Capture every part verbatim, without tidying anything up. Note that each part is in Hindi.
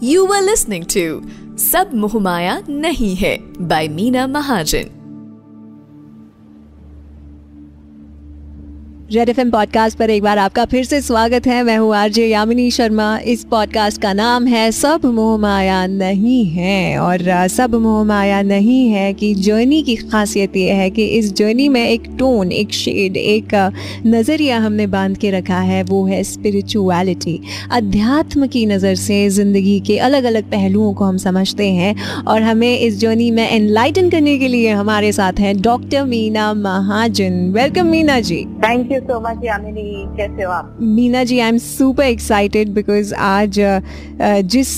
You were listening to Sab Mohumaya Nahi Hai by Meena Mahajan. Red F M podcast पर एक बार आपका फिर से स्वागत है। मैं हूँ आरजे यामिनी शर्मा। इस पॉडकास्ट का नाम है सब मोहमाया नहीं है। और सब मोहमाया नहीं है कि जर्नी की खासियत ये है कि इस जर्नी में एक टोन, एक शेड, एक नज़रिया हमने बांध के रखा है, वो है स्पिरिचुअलिटी। अध्यात्म की नज़र से ज़िंदगी के अलग अलग पहलुओं को हम समझते हैं और हमें इस जर्नी में एनलाइटन करने के लिए हमारे साथ हैं doctor Meena Mahajan. Welcome Meena ji. Thank you so much, Yamini. कैसे हो आप? Meena ji, I am super excited because आज uh, जिस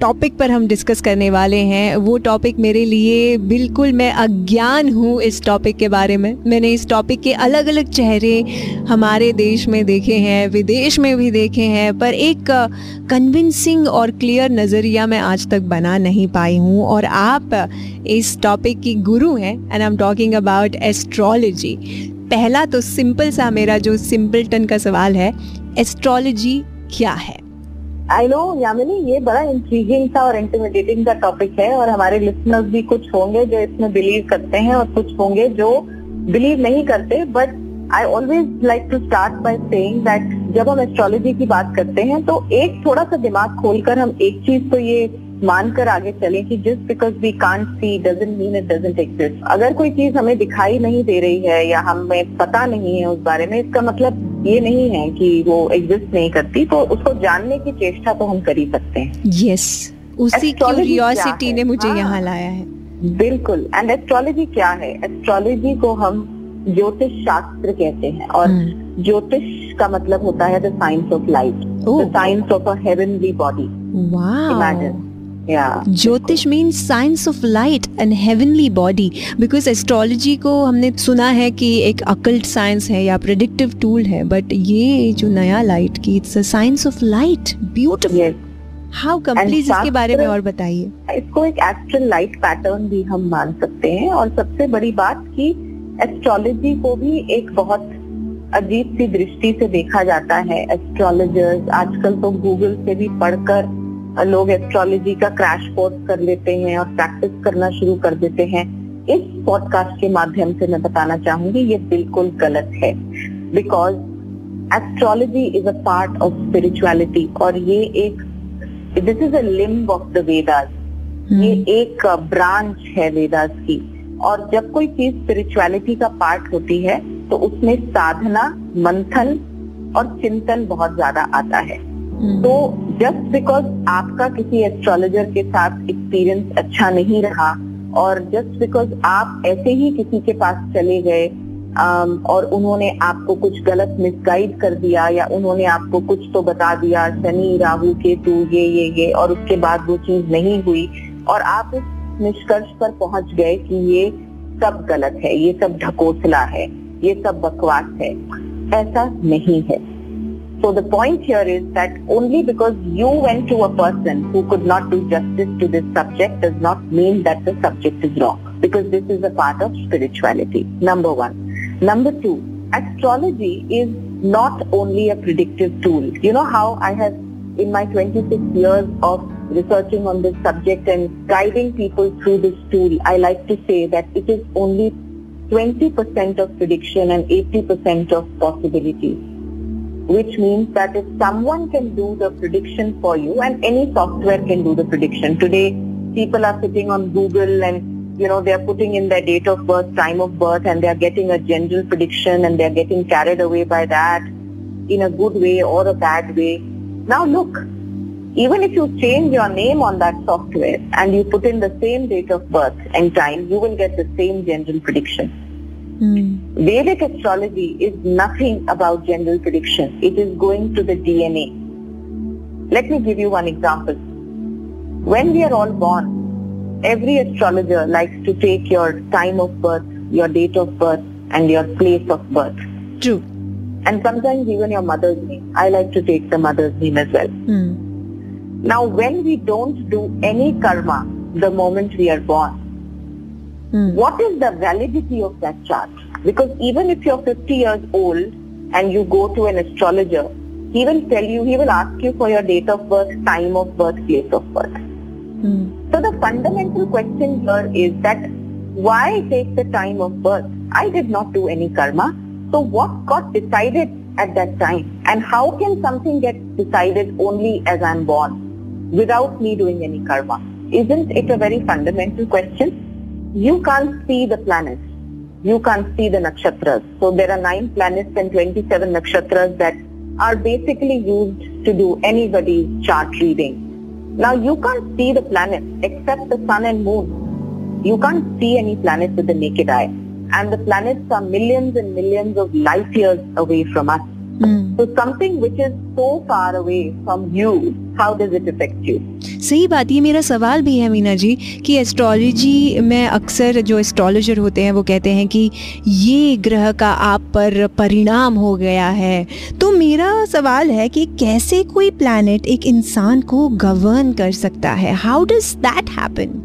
टॉपिक पर हम डिस्कस करने वाले हैं वो टॉपिक मेरे लिए बिल्कुल, मैं अज्ञान हूँ इस टॉपिक के बारे में। मैंने इस टॉपिक के अलग अलग चेहरे हमारे देश में देखे हैं, विदेश में भी देखे हैं, पर एक कन्विंसिंग और क्लियर नज़रिया मैं आज तक बना नहीं पाई हूँ। और आप इस टॉपिक की गुरु हैं and I am talking about astrology. पहला तो सिंपल सा मेरा जो सिंपलटन का सवाल है, एस्ट्रोलॉजी क्या है? आई नो यामिनी, ये बड़ा इंट्रीगिंग सा और इंटिमिडेटिंग सा टॉपिक है और हमारे लिसनर्स भी कुछ होंगे जो इसमें बिलीव करते हैं और कुछ होंगे जो बिलीव नहीं करते। But I always like to start by saying that जब हम एस्ट्रोलॉजी की बात करते हैं तो एक थोड़ा सा दिमाग खोलकर हम एक चीज तो ये मानकर आगे चलें कि just because we can't see doesn't mean it doesn't exist. अगर कोई चीज हमें दिखाई नहीं दे रही है या हमें पता नहीं है उस बारे में, इसका मतलब ये नहीं है कि वो एग्जिस्ट नहीं करती। तो उसको जानने की चेष्टा तो हम कर ही सकते हैं। यस, उसी क्यूरियोसिटी ने मुझे यहाँ लाया है। बिल्कुल। एंड एस्ट्रोलॉजी क्या है? एस्ट्रोलॉजी को हम ज्योतिष शास्त्र कहते हैं और ज्योतिष का मतलब होता है the science of light, the science of a heavenly body. Imagine. Yeah, jyotish means science of light and heavenly body. Because astrology को हमने सुना है कि एक अकल्ट साइंस है या प्रेडिक्टिव टूल है, बट ये जो नया लाइट की, it's a science of light. Beautiful. How come? Please इसके बारे में और बताइए। इसको एक एस्ट्रल लाइट पैटर्न भी हम मान सकते हैं। और सबसे बड़ी बात कि एस्ट्रोलॉजी को भी एक बहुत अजीब सी दृष्टि से देखा जाता है। एस्ट्रोलॉजर्स आजकल तो गूगल से भी पढ़कर लोग एस्ट्रोलॉजी का क्रैश कोर्स कर लेते हैं और प्रैक्टिस करना शुरू कर देते हैं। इस पॉडकास्ट के माध्यम से मैं बताना चाहूंगी ये बिल्कुल गलत है, because astrology is a part of spirituality और ये एक, this is a limb of the Vedas. ये एक ब्रांच है वेदास की। और जब कोई चीज स्पिरिचुअलिटी का पार्ट होती है तो उसमें साधना, मंथन और चिंतन बहुत ज्यादा आता है। तो जस्ट बिकॉज आपका किसी एस्ट्रोलॉजर के साथ एक्सपीरियंस अच्छा नहीं रहा और जस्ट बिकॉज आप ऐसे ही किसी के पास चले गए और उन्होंने आपको कुछ गलत मिसगाइड कर दिया या उन्होंने आपको कुछ तो बता दिया, शनि, राहु, केतु, ये ये ये, और उसके बाद वो चीज नहीं हुई और आप इस निष्कर्ष पर पहुंच गए कि ये सब गलत है, ये सब ढकोसला है, ये सब बकवास है। ऐसा नहीं है। So the point here is that only because you went to a person who could not do justice to this subject does not mean that the subject is wrong, because this is a part of spirituality, number one. Number two, astrology is not only a predictive tool. You know how I have, in my twenty-six years of researching on this subject and guiding people through this tool, I like to say that it is only twenty percent of prediction and eighty percent of possibilities. Which means that if someone can do the prediction for you, and any software can do the prediction. Today, people are sitting on Google and, you know, they are putting in their date of birth, time of birth, and they are getting a general prediction and they are getting carried away by that in a good way or a bad way. Now look, even if you change your name on that software and you put in the same date of birth and time, you will get the same general prediction. Mm. Vedic astrology is nothing about general prediction. It is going to the D N A. Let me give you one example. When we are all born, every astrologer likes to take your time of birth, your date of birth, and your place of birth. True. And sometimes even your mother's name. I like to take the mother's name as well. Mm. Now, when we don't do any karma the moment we are born, Hmm. what is the validity of that chart? Because even if you're fifty years old and you go to an astrologer, he will tell you, he will ask you for your date of birth, time of birth, place of birth. Mm. So the fundamental question here is that why take the time of birth? I did not do any karma. So what got decided at that time? And how can something get decided only as I'm born without me doing any karma? Isn't it a very fundamental question? You can't see the planets. You can't see the nakshatras. So there are nine planets and twenty-seven nakshatras that are basically used to do anybody's chart reading. Now you can't see the planets except the sun and moon. You can't see any planets with the naked eye. And the planets are millions and millions of light years away from us. Mm. So something which is so far away from you, how does it affect you? सही बात, ये मेरा सवाल भी है मीना जी कि एस्ट्रोलॉजी में अक्सर जो एस्ट्रोलॉजर होते हैं वो कहते हैं कि ये ग्रह का आप पर परिणाम हो गया है। तो मेरा सवाल है कि कैसे कोई प्लैनेट एक इंसान को गवर्न कर सकता है? How does that happen?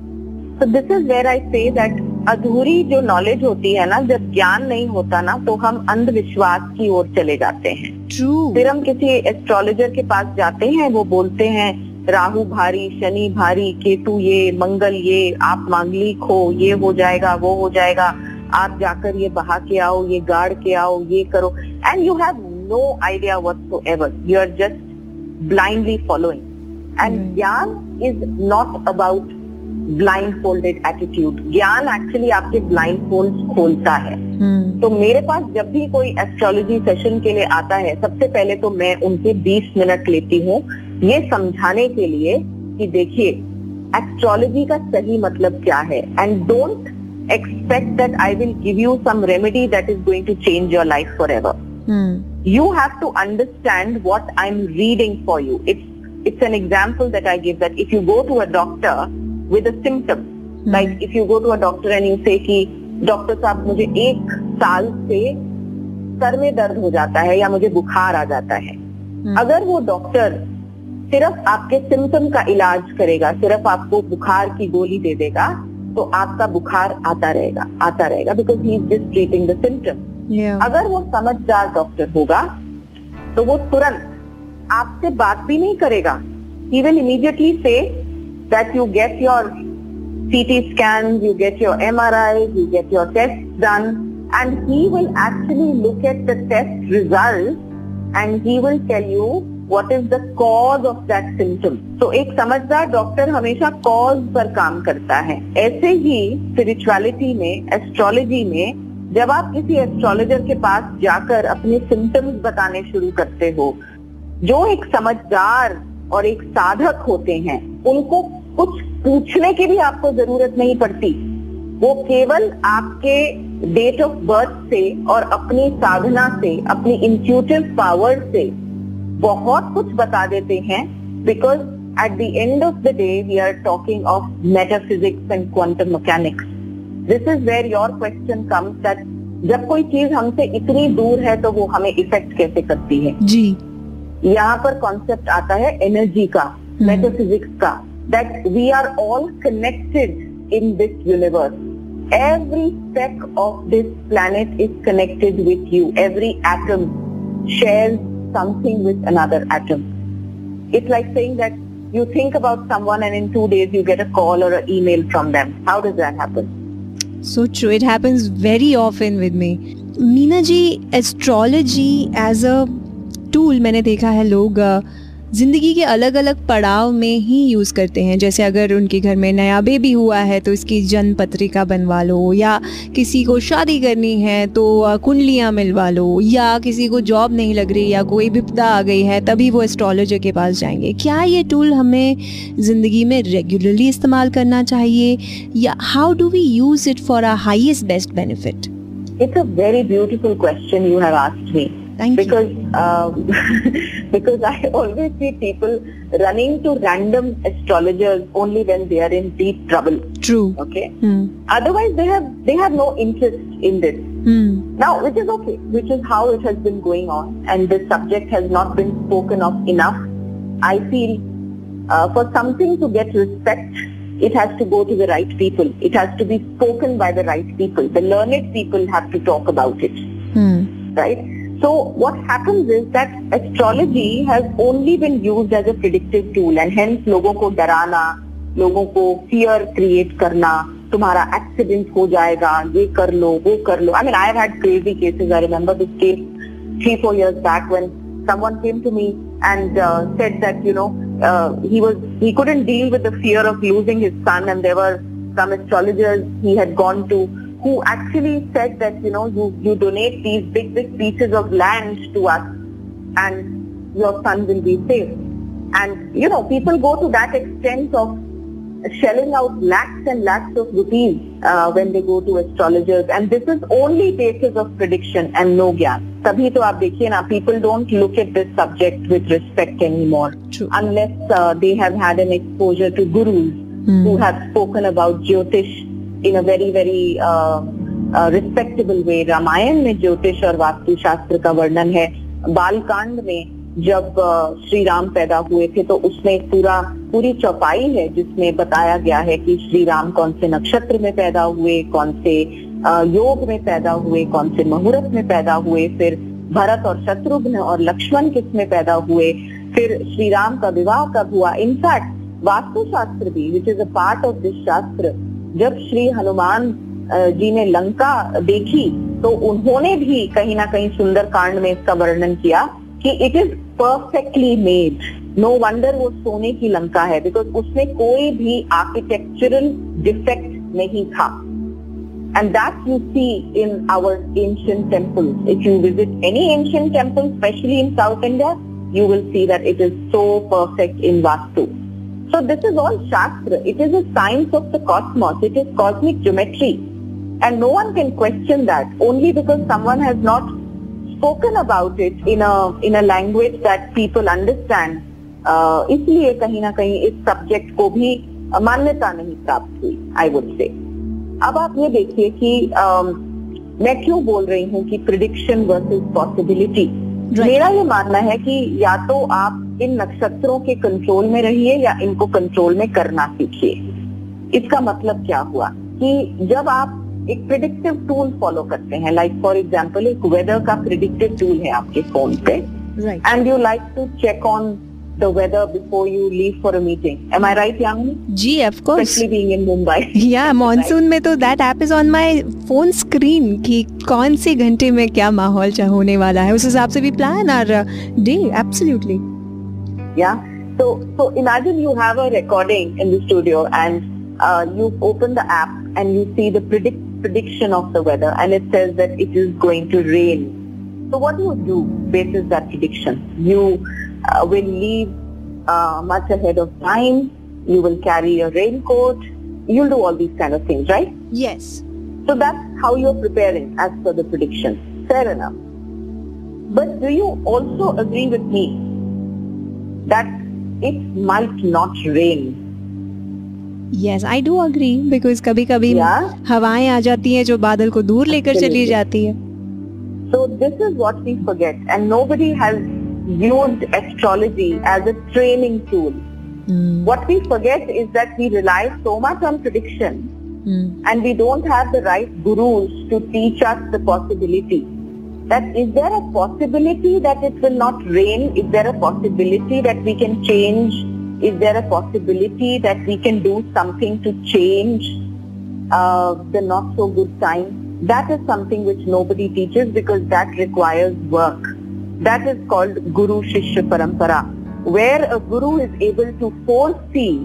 So this is where I say that अधूरी जो नॉलेज होती है ना, जब ज्ञान नहीं होता ना तो हम अंधविश्वास की ओर चले जाते हैं। True. फिर हम किसी एस्ट्रोलॉजर के पास जाते हैं, वो बोलते हैं राहु भारी, शनि भारी, केतु ये, मंगल ये, आप मांगलिक हो, ये हो जाएगा, वो हो जाएगा, आप जाकर ये बहा के आओ, ये गाड़ के आओ, ये करो, and you have no idea whatsoever, you are just blindly following. And gyan is not about blindfolded attitude. ज्ञान एक्चुअली आपके blindfolds खोलता है। hmm. तो मेरे पास जब भी कोई एस्ट्रोलॉजी सेशन के लिए आता है, सबसे पहले तो मैं उनके बीस मिनट लेती हूँ ये समझाने के लिए कि देखिए एस्ट्रोलॉजी का सही मतलब क्या है, and don't expect that I will give you some remedy that is going to change your life for ever. You have to understand what I am reading for you. It's it's an example that I give that if you go to a doctor with a symptom, hmm. like if you go to a doctor and you say कि डॉक्टर साहब मुझे एक साल से सर में दर्द हो जाता है या मुझे बुखार आ जाता है, hmm. अगर वो डॉक्टर सिर्फ आपके सिम्टम का इलाज करेगा, सिर्फ आपको बुखार की गोली दे देगा, तो आपका बुखार आता रहेगा आता रहेगा because he is just treating the symptom. yeah. अगर वो समझदार डॉक्टर होगा तो वो तुरंत आपसे बात भी नहीं करेगा, he will immediately say that you get your C T scans, you get your M R Is, you get your tests done, and he will actually look at the test results and he will tell you what is the cause of that symptom. So एक समझदार डॉक्टर हमेशा cause पर काम करता है। ऐसे ही spirituality में, astrology में, जब आप किसी astrologer के पास जाकर अपने symptoms बताने शुरू करते हो, जो एक समझदार और एक साधक होते हैं उनको कुछ पूछने की भी आपको जरूरत नहीं पड़ती, वो केवल आपके डेट ऑफ बर्थ से और अपनी साधना से, अपनी इंट्यूटिव पावर से बहुत कुछ बता देते हैं। Because at the end of the day we are talking of metaphysics and quantum mechanics. This is where your question comes that जब कोई चीज हमसे इतनी दूर है तो वो हमें इफेक्ट कैसे करती है। जी, यहाँ पर कॉन्सेप्ट आता है एनर्जी का, मेटाफिजिक्स का, that we are all connected in this universe. Every speck of this planet is connected with you. Every atom shares something with another atom. It's like saying that you think about someone and in two days you get a call और a email from them. How does that happen? So true. It happens very often with me. Meena ji, astrology as a tool मैंने देखा है लोग ज़िंदगी के अलग अलग पड़ाव में ही यूज़ करते हैं। जैसे अगर उनके घर में नया बेबी हुआ है तो इसकी जन्म पत्रिका बनवा लो, या किसी को शादी करनी है तो कुंडलियाँ मिलवा लो, या किसी को जॉब नहीं लग रही या कोई विपदा आ गई है तभी वो एस्ट्रोलॉजर के पास जाएंगे। क्या ये टूल हमें ज़िंदगी में रेगुलरली इस्तेमाल करना चाहिए, या how do we use it for our highest best benefit? It's a very beautiful question you have asked me. Thank because um, because I always see people running to random astrologers only when they are in deep trouble. True. Okay. Mm. Otherwise, they have they have no interest in this. Mm. Now, which is okay, which is how it has been going on, and this subject has not been spoken of enough. I feel uh, for something to get respect, it has to go to the right people. It has to be spoken by the right people. The learned people have to talk about it. Mm. Right. So what happens is that astrology has only been used as a predictive tool and hence लोगों को डराना, लोगों को fear create करना, तुम्हारा accident हो जाएगा, ये कर लो, वो कर लो. I mean, I have had crazy cases. I remember this case three, four years back when someone came to me and uh, said that you know uh, he was he couldn't deal with the fear of losing his son, and there were some astrologers he had gone to who actually said that you know you you donate these big big pieces of land to us and your son will be safe. And you know people go to that extent of shelling out lakhs and lakhs of rupees uh, when they go to astrologers, and this is only basis of prediction and no gyan. तभी तो आप देखिए ना, people don't look at this subject with respect anymore. True. Unless uh, they have had an exposure to gurus mm. who have spoken about Jyotish in a very very uh, uh, respectable way. Ramayan में ज्योतिष और वास्तु शास्त्र का वर्णन है. बालकांड में जब श्री राम पैदा हुए थे तो उसमें एक पूरा पूरी चौपाई है जिसमें बताया गया है कि श्री राम कौन से नक्षत्र में पैदा हुए, कौन से योग में पैदा हुए, कौन से मुहूर्त में पैदा हुए, फिर भरत और शत्रुघ्न और लक्ष्मण किस में पैदा हुए, फिर श्री राम का विवाह कब हुआ. इनफैक्ट वास्तुशास्त्र भी, which is a part of this shastra, जब श्री हनुमान जी ने लंका देखी तो उन्होंने भी कहीं ना कहीं सुंदरकांड में इसका वर्णन किया कि it is perfectly made. No wonder वो सोने की लंका है, बिकॉज उसमें कोई भी आर्किटेक्चरल डिफेक्ट नहीं था. And that you see in our ancient temples. If you visit any ancient temple, specially in south India, you will see that it is so perfect in vastu. So this is all shastra. It is a science of the cosmos. It is cosmic geometry and no one can question that, only because someone has not spoken about it in a in a language that people understand. uh, इसलिए कहीं ना कहीं इस सब्जेक्ट को भी मान्यता नहीं प्राप्त हुई, आई वुड से. अब आप ये देखिए कि uh, मैं क्यों बोल रही हूँ कि प्रिडिक्शन वर्सेस पॉसिबिलिटी. मेरा ये मानना है कि या तो आप इन नक्षत्रों के कंट्रोल में रहिए या इनको कंट्रोल में करना सीखिए. इसका मतलब क्या हुआ कि जब आप एक प्रिडिक्टिव टूल फॉलो करते हैं, लाइक फॉर एग्जाम्पल एक वेदर का प्रिडिक्टिव टूल है आपके फोन पे, and you like to check on the weather before you leave for a meeting. Am I right Yamini? जी, of course. Specially being in Mumbai, या मॉनसून में तो that app is on my phone screen कि कौन से घंटे में क्या माहौल होने वाला है, उस हिसाब से भी प्लान और day. Absolutely, yeah. So so imagine you have a recording in the studio and you open the app and you see the predict prediction of the weather and it says that it is going to rain. So what do you do basis that prediction? You uh, will leave uh, much ahead of time, you will carry a raincoat, you'll do all these kind of things, right? Yes. So that's how you're preparing as per the prediction. Fair enough. But do you also agree with me that it might not rain? Yes, I do agree, because कभी कभी हवाएं आ जाती हैं जो बादल को दूर लेकर चली जाती है. So this is what we forget, and nobody has used astrology as a training tool. Mm. What we forget is that we rely so much on prediction, mm. and we don't have the right gurus to teach us the possibility. That is there a possibility that it will not rain? Is there a possibility that we can change? Is there a possibility that we can do something to change uh, the not so good time? That is something which nobody teaches, because that requires work. That is called Guru Shishya Parampara, where a guru is able to foresee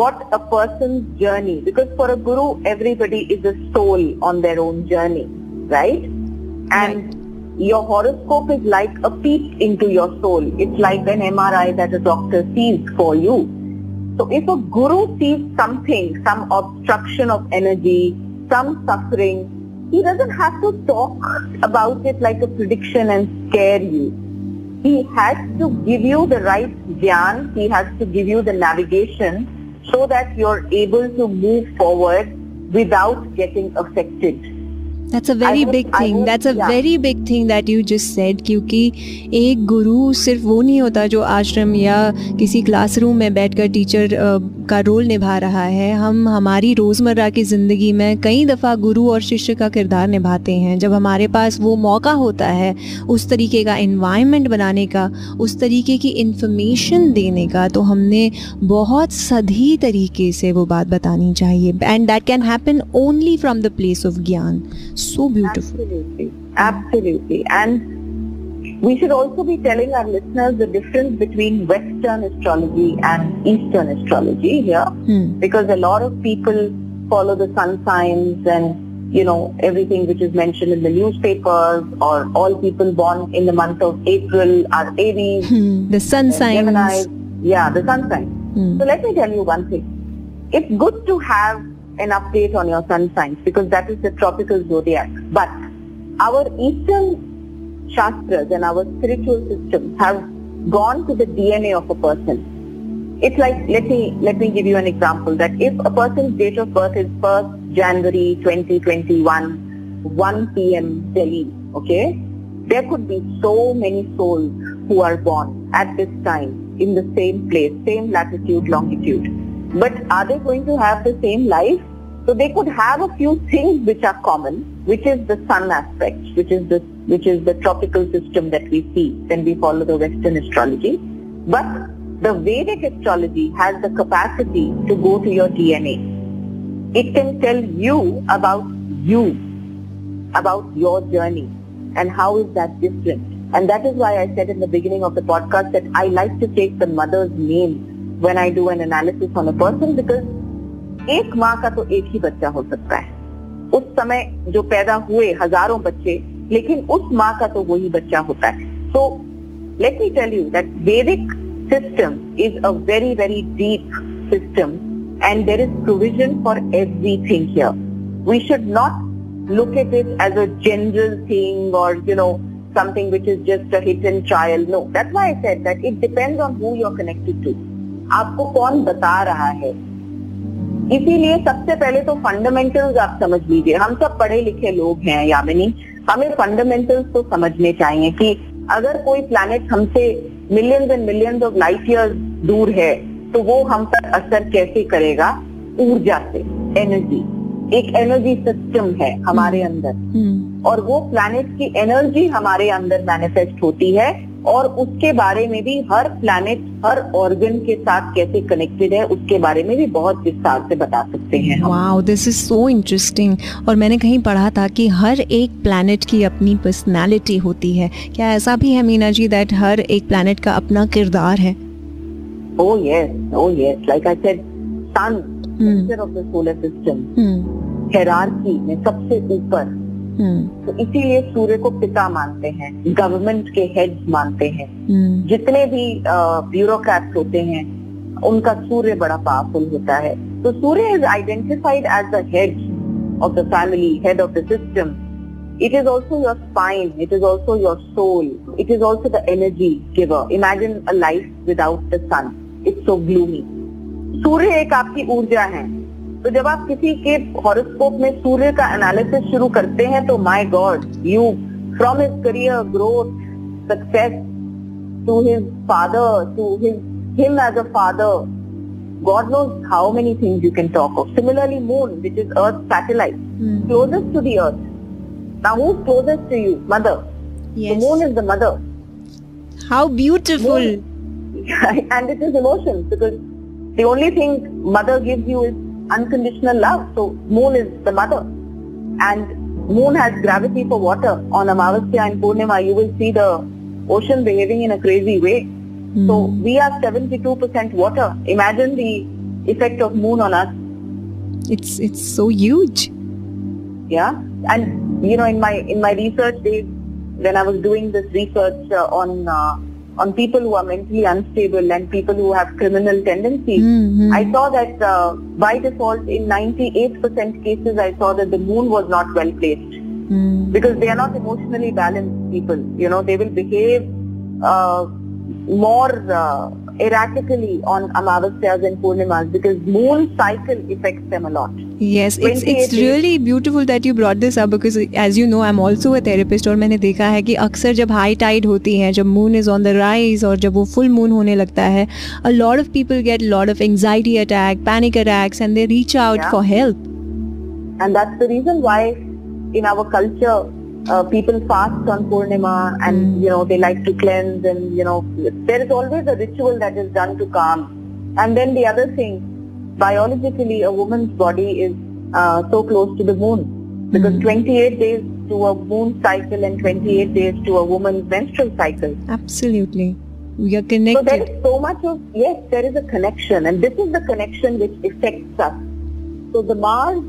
what a person's journey, because for a guru everybody is a soul on their own journey, right? And right. Your horoscope is like a peek into your soul. It's like an M R I that a doctor sees for you. So if a guru sees something, some obstruction of energy, some suffering, he doesn't have to talk about it like a prediction and scare you. He has to give you the right gyan, he has to give you the navigation so that you're able to move forward without getting affected. That's a very would, big thing. Would, That's a yeah. very big thing that you just said, क्योंकि एक गुरु सिर्फ वो नहीं होता जो आश्रम या किसी क्लासरूम में बैठकर टीचर का रोल निभा रहा है. हम हमारी रोज़मर्रा की ज़िंदगी में कई दफ़ा गुरु और शिष्य का किरदार निभाते हैं. जब हमारे पास वो मौका होता है उस तरीके का एनवायरनमेंट बनाने का, उस तरीके की इंफॉर्मेशन देने का, तो हमने बहुत सधी तरीके से वो बात बतानी चाहिए. And that can happen only from the place of gyan. So beautiful. Absolutely. Absolutely. And we should also be telling our listeners the difference between Western astrology and Eastern astrology here. Hmm. Because a lot of people follow the sun signs and, you know, everything which is mentioned in the newspapers, or all people born in the month of April are Aries. Hmm. The sun signs. Gemini. Yeah, the sun signs. Hmm. So let me tell you one thing. It's good to have an update on your sun signs because that is the tropical zodiac. But our Eastern Shastras and our spiritual systems have gone to the D N A of a person. It's like, let me let me give you an example, that if a person's date of birth is first January twenty twenty-one, one p.m. Delhi, okay, there could be so many souls who are born at this time in the same place, same latitude, longitude. But are they going to have the same life? So they could have a few things which are common, which is the sun aspect, which is the which is the tropical system that we see when we follow the Western astrology. But the Vedic astrology has the capacity to go to your D N A. It can tell you about you, about your journey, and how is that different. And that is why I said in the beginning of the podcast that I like to take the mother's name when I do an analysis on a person, because एक माँ का तो एक ही बच्चा हो सकता है. उस समय जो पैदा हुए हजारों बच्चे, लेकिन उस माँ का तो वही बच्चा होता है. So let me tell you that Vedic system is a very very deep system, and there is provision for everything here. We should not look at it as a general thing or, you know, something which is just a hidden child. No, that's why I said that it depends on who you're connected to. आपको कौन बता रहा है. इसीलिए सबसे पहले तो फंडामेंटल्स आप समझ लीजिए. हम सब पढ़े लिखे लोग हैं यामिनी, हमें फंडामेंटल्स तो समझने चाहिए कि अगर कोई प्लैनेट हमसे millions and millions of light years दूर है तो वो हम पर असर कैसे करेगा. ऊर्जा से, एनर्जी, एक एनर्जी सिस्टम है हमारे अंदर, और वो प्लैनेट की एनर्जी हमारे अंदर मैनिफेस्ट होती है, और उसके बारे में भी हर प्लैनेट हर ऑर्गन के साथ कैसे कनेक्टेड है उसके बारे में भी बहुत विस्तार से बता सकते हैं. Wow, this is so interesting. और मैंने कहीं पढ़ा था कि हर एक प्लैनेट की अपनी पर्सनालिटी होती है. क्या ऐसा भी है मीना जी दैट हर एक प्लैनेट का अपना किरदार है? Oh yes, oh yes. Like I said, sun centre of the solar system, hierarchy में सबसे ऊपर. Hmm. तो इसीलिए सूर्य को पिता मानते हैं, गवर्नमेंट के हेड्स मानते हैं. hmm. जितने भी ब्यूरोक्रेट्स होते हैं उनका सूर्य बड़ा पावरफुल होता है. तो Surya is identified as the head of the family, head of the system. It is also your spine, it is also your soul, it is also the energy giver. Imagine a life without the sun, it's so gloomy. Surya एक आपकी ऊर्जा है. तो जब आप किसी के हॉरोस्कोप में सूर्य का एनालिसिस शुरू करते हैं तो my God, you from his career growth, success, to his father, to his him as a father, God knows how many things you can talk of. Similarly moon, which is earth satellite, closest to the earth. Now who closest to you? Mother. The moon is the mother. How beautiful. And it is emotions, because the only thing mother gives you is unconditional love. So moon is the mother, and moon has gravity for water. On Amavasya and Purnima you will see the ocean behaving in a crazy way. Mm. So we are seventy-two percent water. Imagine the effect of moon on us. It's it's so huge. Yeah. And you know, in my in my research days, when I was doing this research uh, on uh, on people who are mentally unstable and people who have criminal tendencies, mm-hmm. I saw that uh, by default in ninety-eight percent cases I saw that the moon was not well placed. Mm. Because they are not emotionally balanced people. You know, they will behave uh, more uh, erratically on Amavasyas and Purnimas because moon cycle affects them a lot. Yes, it's it's really beautiful that you brought this up because as you know I'm also a therapist और मैंने देखा है कि अक्सर जब high tide होती है, जब moon is on the rise और जब वो full moon होने लगता है, a lot of people get a lot of anxiety attack, panic attacks and they reach out yeah. for help. And that's the reason why in our culture uh, people fast on Purnima and mm. you know they like to cleanse and you know there is always a ritual that is done to calm. And then the other thing, biologically a woman's body is uh, so close to the moon because mm. twenty-eight days to a moon cycle and twenty-eight days to a woman's menstrual cycle. Absolutely. We are connected. So there is so much of, yes, there is a connection and this is the connection which affects us. So the Mars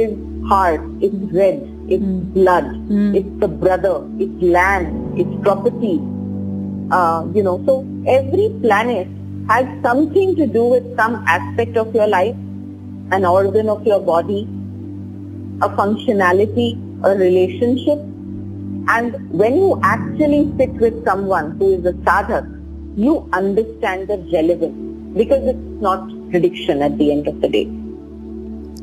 is heart, it's red, it's mm. blood, mm. it's the brother, it's land, it's property. Uh, you know, so every planet has something to do with some aspect of your life, an organ of your body, a functionality, a relationship. And when you actually sit with someone who is a sadhak, you understand the relevance because it's not prediction at the end of the day.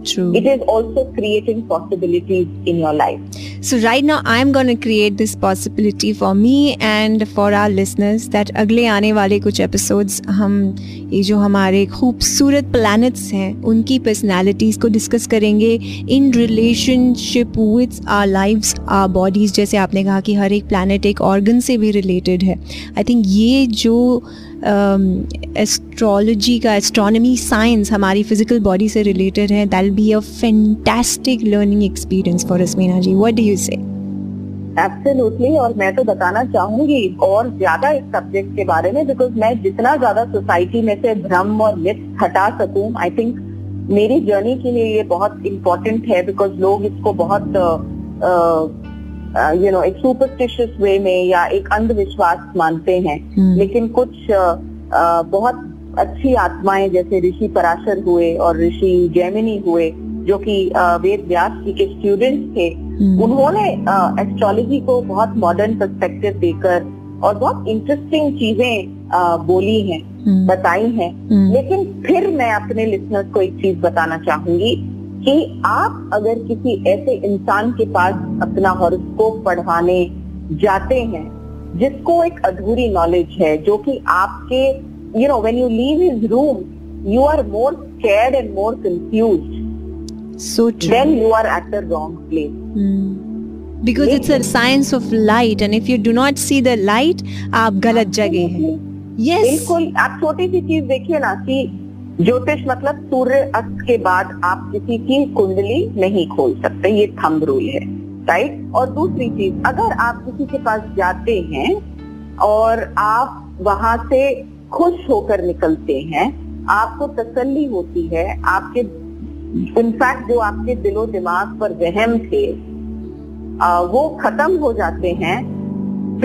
True. It is also creating possibilities in your life. So right now I'm going to create this possibility for me and for our listeners that अगले आने वाले कुछ episodes हम ये जो हमारे खूबसूरत planets हैं उनकी personalities को discuss करेंगे in relationship with our lives, our bodies. जैसे आपने कहा कि हर एक planet एक organ से भी related है. I think ये जो एस्ट्रोलॉजी का एस्ट्रोनॉमी साइंस हमारी फिजिकल बॉडी से रिलेटेड है that will be a fantastic learning experience for us Meena ji what do you say absolutely और मैं तो बताना चाहूंगी और ज्यादा इस सब्जेक्ट के बारे में बिकॉज मैं जितना ज्यादा सोसाइटी में से भ्रम और मिथ हटा सकूं आई थिंक मेरी जर्नी के लिए ये बहुत इम्पोर्टेंट है बिकॉज लोग इसको बहुत uh, यू नो एक सुपरस्टिशियस वे में या एक अंधविश्वास मानते हैं hmm. लेकिन कुछ uh, बहुत अच्छी आत्माएं जैसे ऋषि पराशर हुए और ऋषि जैमिनी हुए जो कि uh, वेद व्यास जी के स्टूडेंट्स थे hmm. उन्होंने एस्ट्रोलॉजी uh, को बहुत मॉडर्न पर्सपेक्टिव देकर और बहुत इंटरेस्टिंग चीजें uh, बोली हैं hmm. बताई हैं hmm. लेकिन फिर मैं अपने लिसनर्स को एक चीज बताना चाहूंगी कि आप अगर किसी ऐसे इंसान के पास अपना हॉरोस्कोप पढ़वाने जाते हैं जिसको एक अधूरी नॉलेज है जो कि आपके you know when you leave his room you are more scared and more confused so then you are at the wrong place because it's a science of light and if you do not see the light आप गलत जगह हैं यस बिल्कुल आप छोटी सी चीज देखिए ना कि ज्योतिष मतलब सूर्य अस्त के बाद आप किसी की कुंडली नहीं खोल सकते ये थंब रूल है राइट और दूसरी चीज अगर आप किसी के पास जाते हैं और आप वहां से खुश होकर निकलते हैं आपको तसल्ली होती है आपके इनफैक्ट जो आपके दिलो दिमाग पर वहम थे आ, वो खत्म हो जाते हैं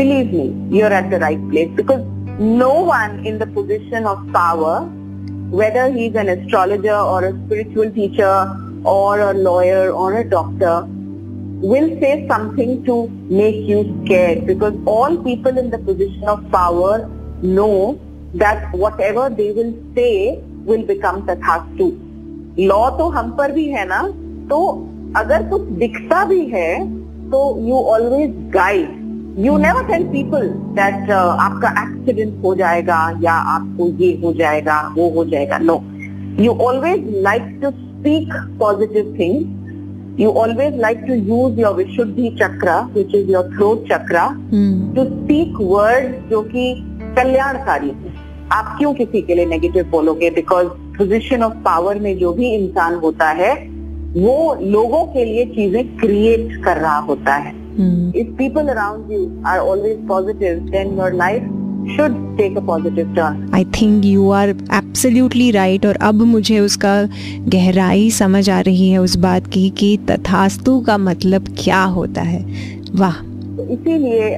believe me you are at the right place because no one in the position of power whether he's an astrologer or a spiritual teacher or a lawyer or a doctor will say something to make you scared because all people in the position of power know that whatever they will say will become tathastu. Law to hum par bhi hai na, to agar kuch dikhta bhi hai, to you always guide. You never tell people that uh, आपका accident हो जाएगा या आपको ये हो जाएगा वो हो जाएगा no you always like to speak positive things you always like to use your vishuddhi chakra which is your throat chakra hmm. to speak words जो कि कल्याणकारी आप क्यों किसी के लिए negative बोलोगे because position of power में जो भी इंसान होता है वो लोगों के लिए चीजें create कर रहा होता है Mm. If people around you are always positive, then your life should take a positive turn. I think you are absolutely right और अब मुझे उसका गहराई समझ आ रही है उस बात की कि तथास्तु का मतलब क्या होता है. वाह. इसीलिए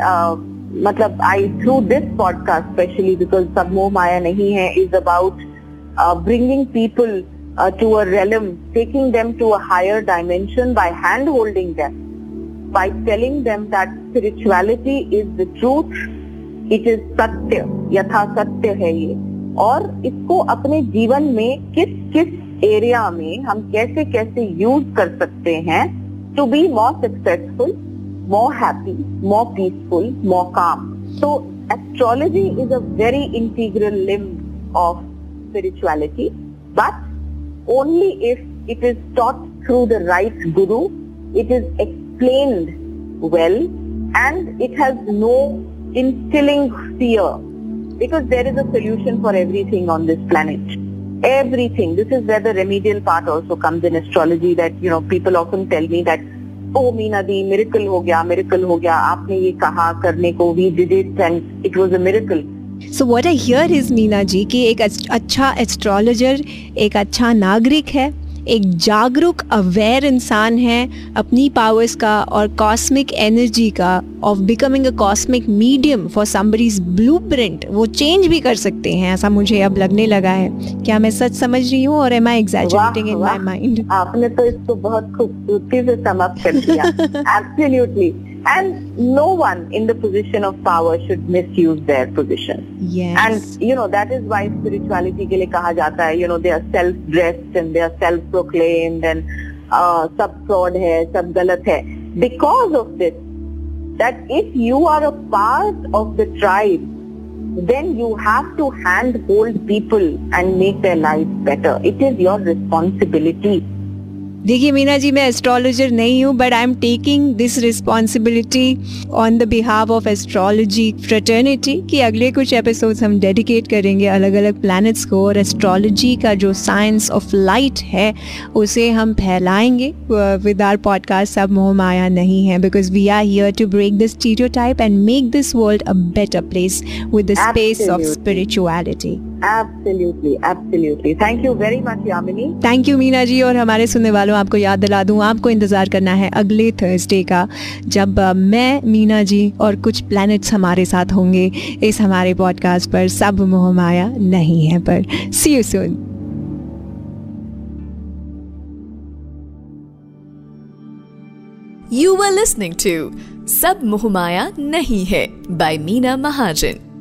मतलब I through this podcast specially because सब मोह माया नहीं है is about uh, bringing people uh, to a realm, taking them to a higher dimension by hand holding them. By telling them that spirituality is the truth, it is satya, yatha satya है ये और इसको अपने जीवन में किस किस एरिया में हम कैसे कैसे यूज कर सकते हैं to be more successful, more happy, more peaceful, more calm. So astrology is a very integral limb of spirituality, but only if it is taught through the right guru, it is explained well, and it has no instilling fear, because there is a solution for everything on this planet. Everything. This is where the remedial part also comes in astrology, that, you know, people often tell me that, oh Meena Di, miracle ho gaya, miracle ho gaya, aapne ye kaha karne ko, we did it and it was a miracle. So what I hear is, Meena Ji, ki ek अच्छा astrologer, एक अच्छा नागरिक है, एक जागरूक अवेयर इंसान है अपनी पावर्स का और कॉस्मिक एनर्जी का, of becoming a cosmic medium for somebody's blueprint. वो चेंज भी कर सकते हैं, ऐसा मुझे अब लगने लगा है. क्या मैं सच समझ रही हूँ और am I exaggerating in my mind? आपने तो इसको बहुत खूबसूरती से समाप्त कर दिया. Absolutely. And no one in the position of power should misuse their position. Yes. And you know that is why spirituality के लिए कहा जाता है, you know, they are self-dressed and they are self-proclaimed and uh, सब fraud है, सब गलत है. Because of this, that if you are a part of the tribe, then you have to handhold people and make their lives better. It is your responsibility. देखिए मीना जी, मैं एस्ट्रोलॉजर नहीं हूँ, but I am taking this responsibility on the behalf of astrology fraternity कि अगले कुछ एपिसोड्स हम डेडिकेट करेंगे अलग अलग प्लैनेट्स को, और एस्ट्रोलॉजी का जो साइंस ऑफ लाइट है उसे हम फैलाएंगे विद आवर पॉडकास्ट सब मोहमाया नहीं है, because we are here to break this stereotype and make this world a better place with the space of spirituality. Absolutely, absolutely. Thank you very much, Yamini. Thank you, Meena Ji. और हमारे सुनने वालों, आपको याद दिला दूँ, आपको इंतज़ार करना है अगले थर्सडे का, जब मैं, मीना जी और कुछ प्लैनेट्स हमारे साथ होंगे इस हमारे पॉडकास्ट पर सब मोहमाया नहीं है पर. See you soon. You were listening to सब मोहमाया नहीं है by मीना महाजन.